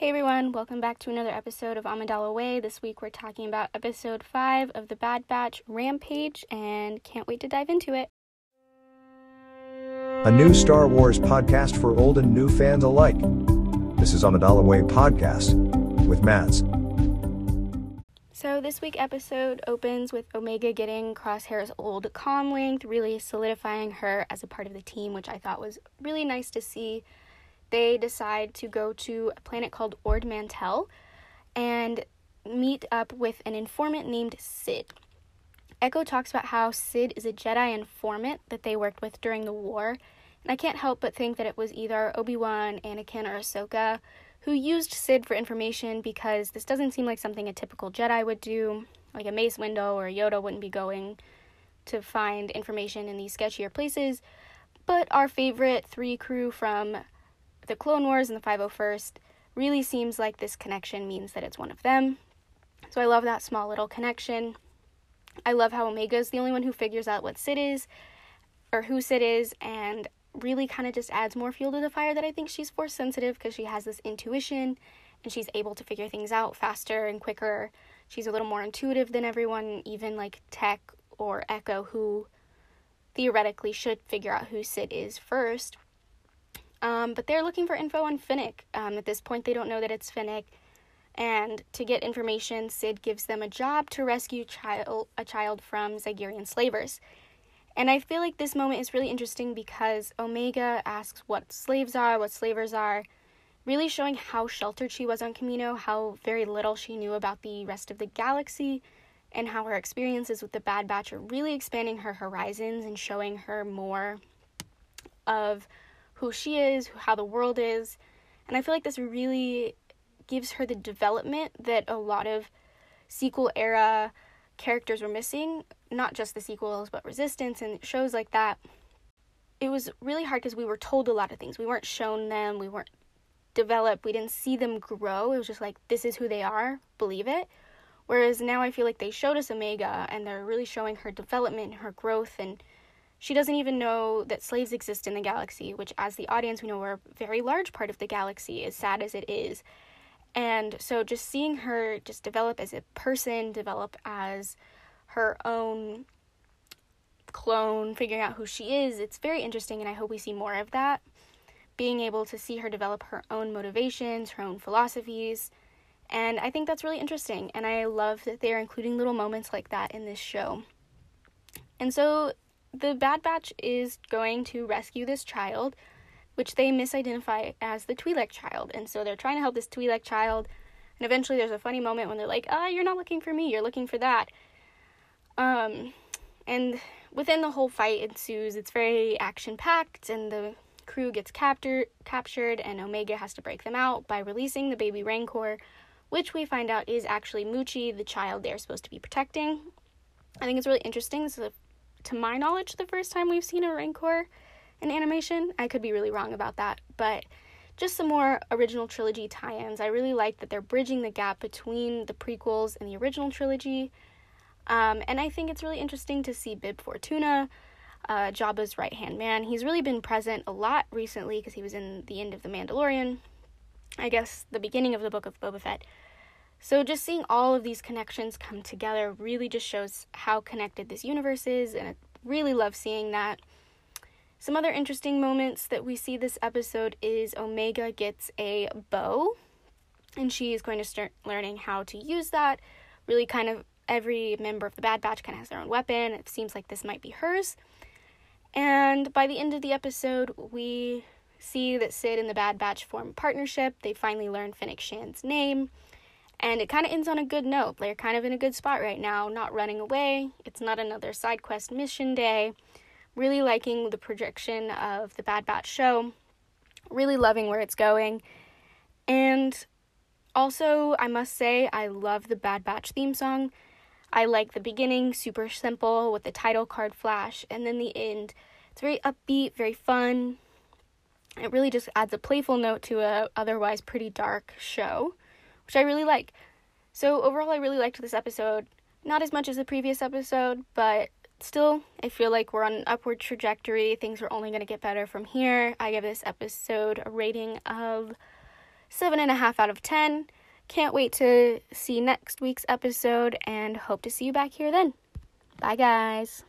Hey everyone, welcome back to another episode of Amidala Way. This week we're talking about episode 5 of the Bad Batch Rampage, and can't wait to dive into it. A new Star Wars podcast for old and new fans alike. This is Amidala Way Podcast with Mads. So this week's episode opens with Omega getting Crosshair's old comm link, really solidifying her as a part of the team, which I thought was really nice to see. They decide to go to a planet called Ord Mantell and meet up with an informant named Sid. Echo talks about how Sid is a Jedi informant that they worked with during the war, and I can't help but think that it was either Obi-Wan, Anakin, or Ahsoka who used Sid for information, because this doesn't seem like something a typical Jedi would do. Like a Mace Windu or a Yoda wouldn't be going to find information in these sketchier places, but our favorite three crew from the Clone Wars and the 501st, really seems like this connection means that it's one of them. So I love that small little connection. I love how Omega is the only one who figures out what Sid is, or who Sid is, and really kind of just adds more fuel to the fire that I think she's force sensitive, because she has this intuition and she's able to figure things out faster and quicker. She's a little more intuitive than everyone, even like Tech or Echo, who theoretically should figure out who Sid is first. But they're looking for info on Fennec. At this point, they don't know that it's Fennec. And to get information, Sid gives them a job to rescue a child from Zygerian slavers. And I feel like this moment is really interesting because Omega asks what slaves are, what slavers are, really showing how sheltered she was on Kamino, how very little she knew about the rest of the galaxy, and how her experiences with the Bad Batch are really expanding her horizons and showing her more of who she is, how the world is. And I feel like this really gives her the development that a lot of sequel era characters were missing, not just the sequels, but Resistance and shows like that. It was really hard because we were told a lot of things. We weren't shown them, we weren't developed, we didn't see them grow. It was just like, this is who they are, believe it. Whereas now I feel like they showed us Omega and they're really showing her development, her growth, and she doesn't even know that slaves exist in the galaxy, which as the audience we know are a very large part of the galaxy, as sad as it is. And so just seeing her just develop as a person, develop as her own clone, figuring out who she is, it's very interesting, and I hope we see more of that. Being able to see her develop her own motivations, her own philosophies, and I think that's really interesting, and I love that they're including little moments like that in this show. And so the Bad Batch is going to rescue this child, which they misidentify as the Twi'lek child. And so they're trying to help this Twi'lek child. And eventually there's a funny moment when they're like, you're not looking for me, you're looking for that. And within the whole fight ensues, it's very action-packed, and the crew gets captured, and Omega has to break them out by releasing the baby Rancor, which we find out is actually Moochie, the child they're supposed to be protecting. I think it's really interesting. This is to my knowledge, the first time we've seen a Rancor in animation. I could be really wrong about that, but just some more original trilogy tie-ins. I really like that they're bridging the gap between the prequels and the original trilogy, and I think it's really interesting to see Bib Fortuna, Jabba's right-hand man. He's really been present a lot recently because he was in the end of the Mandalorian, I guess the beginning of the Book of Boba Fett. So just seeing all of these connections come together really just shows how connected this universe is, and I really love seeing that. Some other interesting moments that we see this episode is Omega gets a bow, and she is going to start learning how to use that. Really kind of every member of the Bad Batch kind of has their own weapon. It seems like this might be hers. And by the end of the episode, we see that Sid and the Bad Batch form a partnership. They finally learn Fennec Shand's name. And it kind of ends on a good note. They're kind of in a good spot right now, not running away. It's not another side quest mission day. Really liking the projection of the Bad Batch show. Really loving where it's going. And also, I must say, I love the Bad Batch theme song. I like the beginning, super simple, with the title card flash. And then the end, it's very upbeat, very fun. It really just adds a playful note to a otherwise pretty dark show, which I really like. So overall, I really liked this episode. Not as much as the previous episode, but still, I feel like we're on an upward trajectory. Things are only going to get better from here. I give this episode a rating of 7.5 out of 10. Can't wait to see next week's episode and hope to see you back here then. Bye, guys.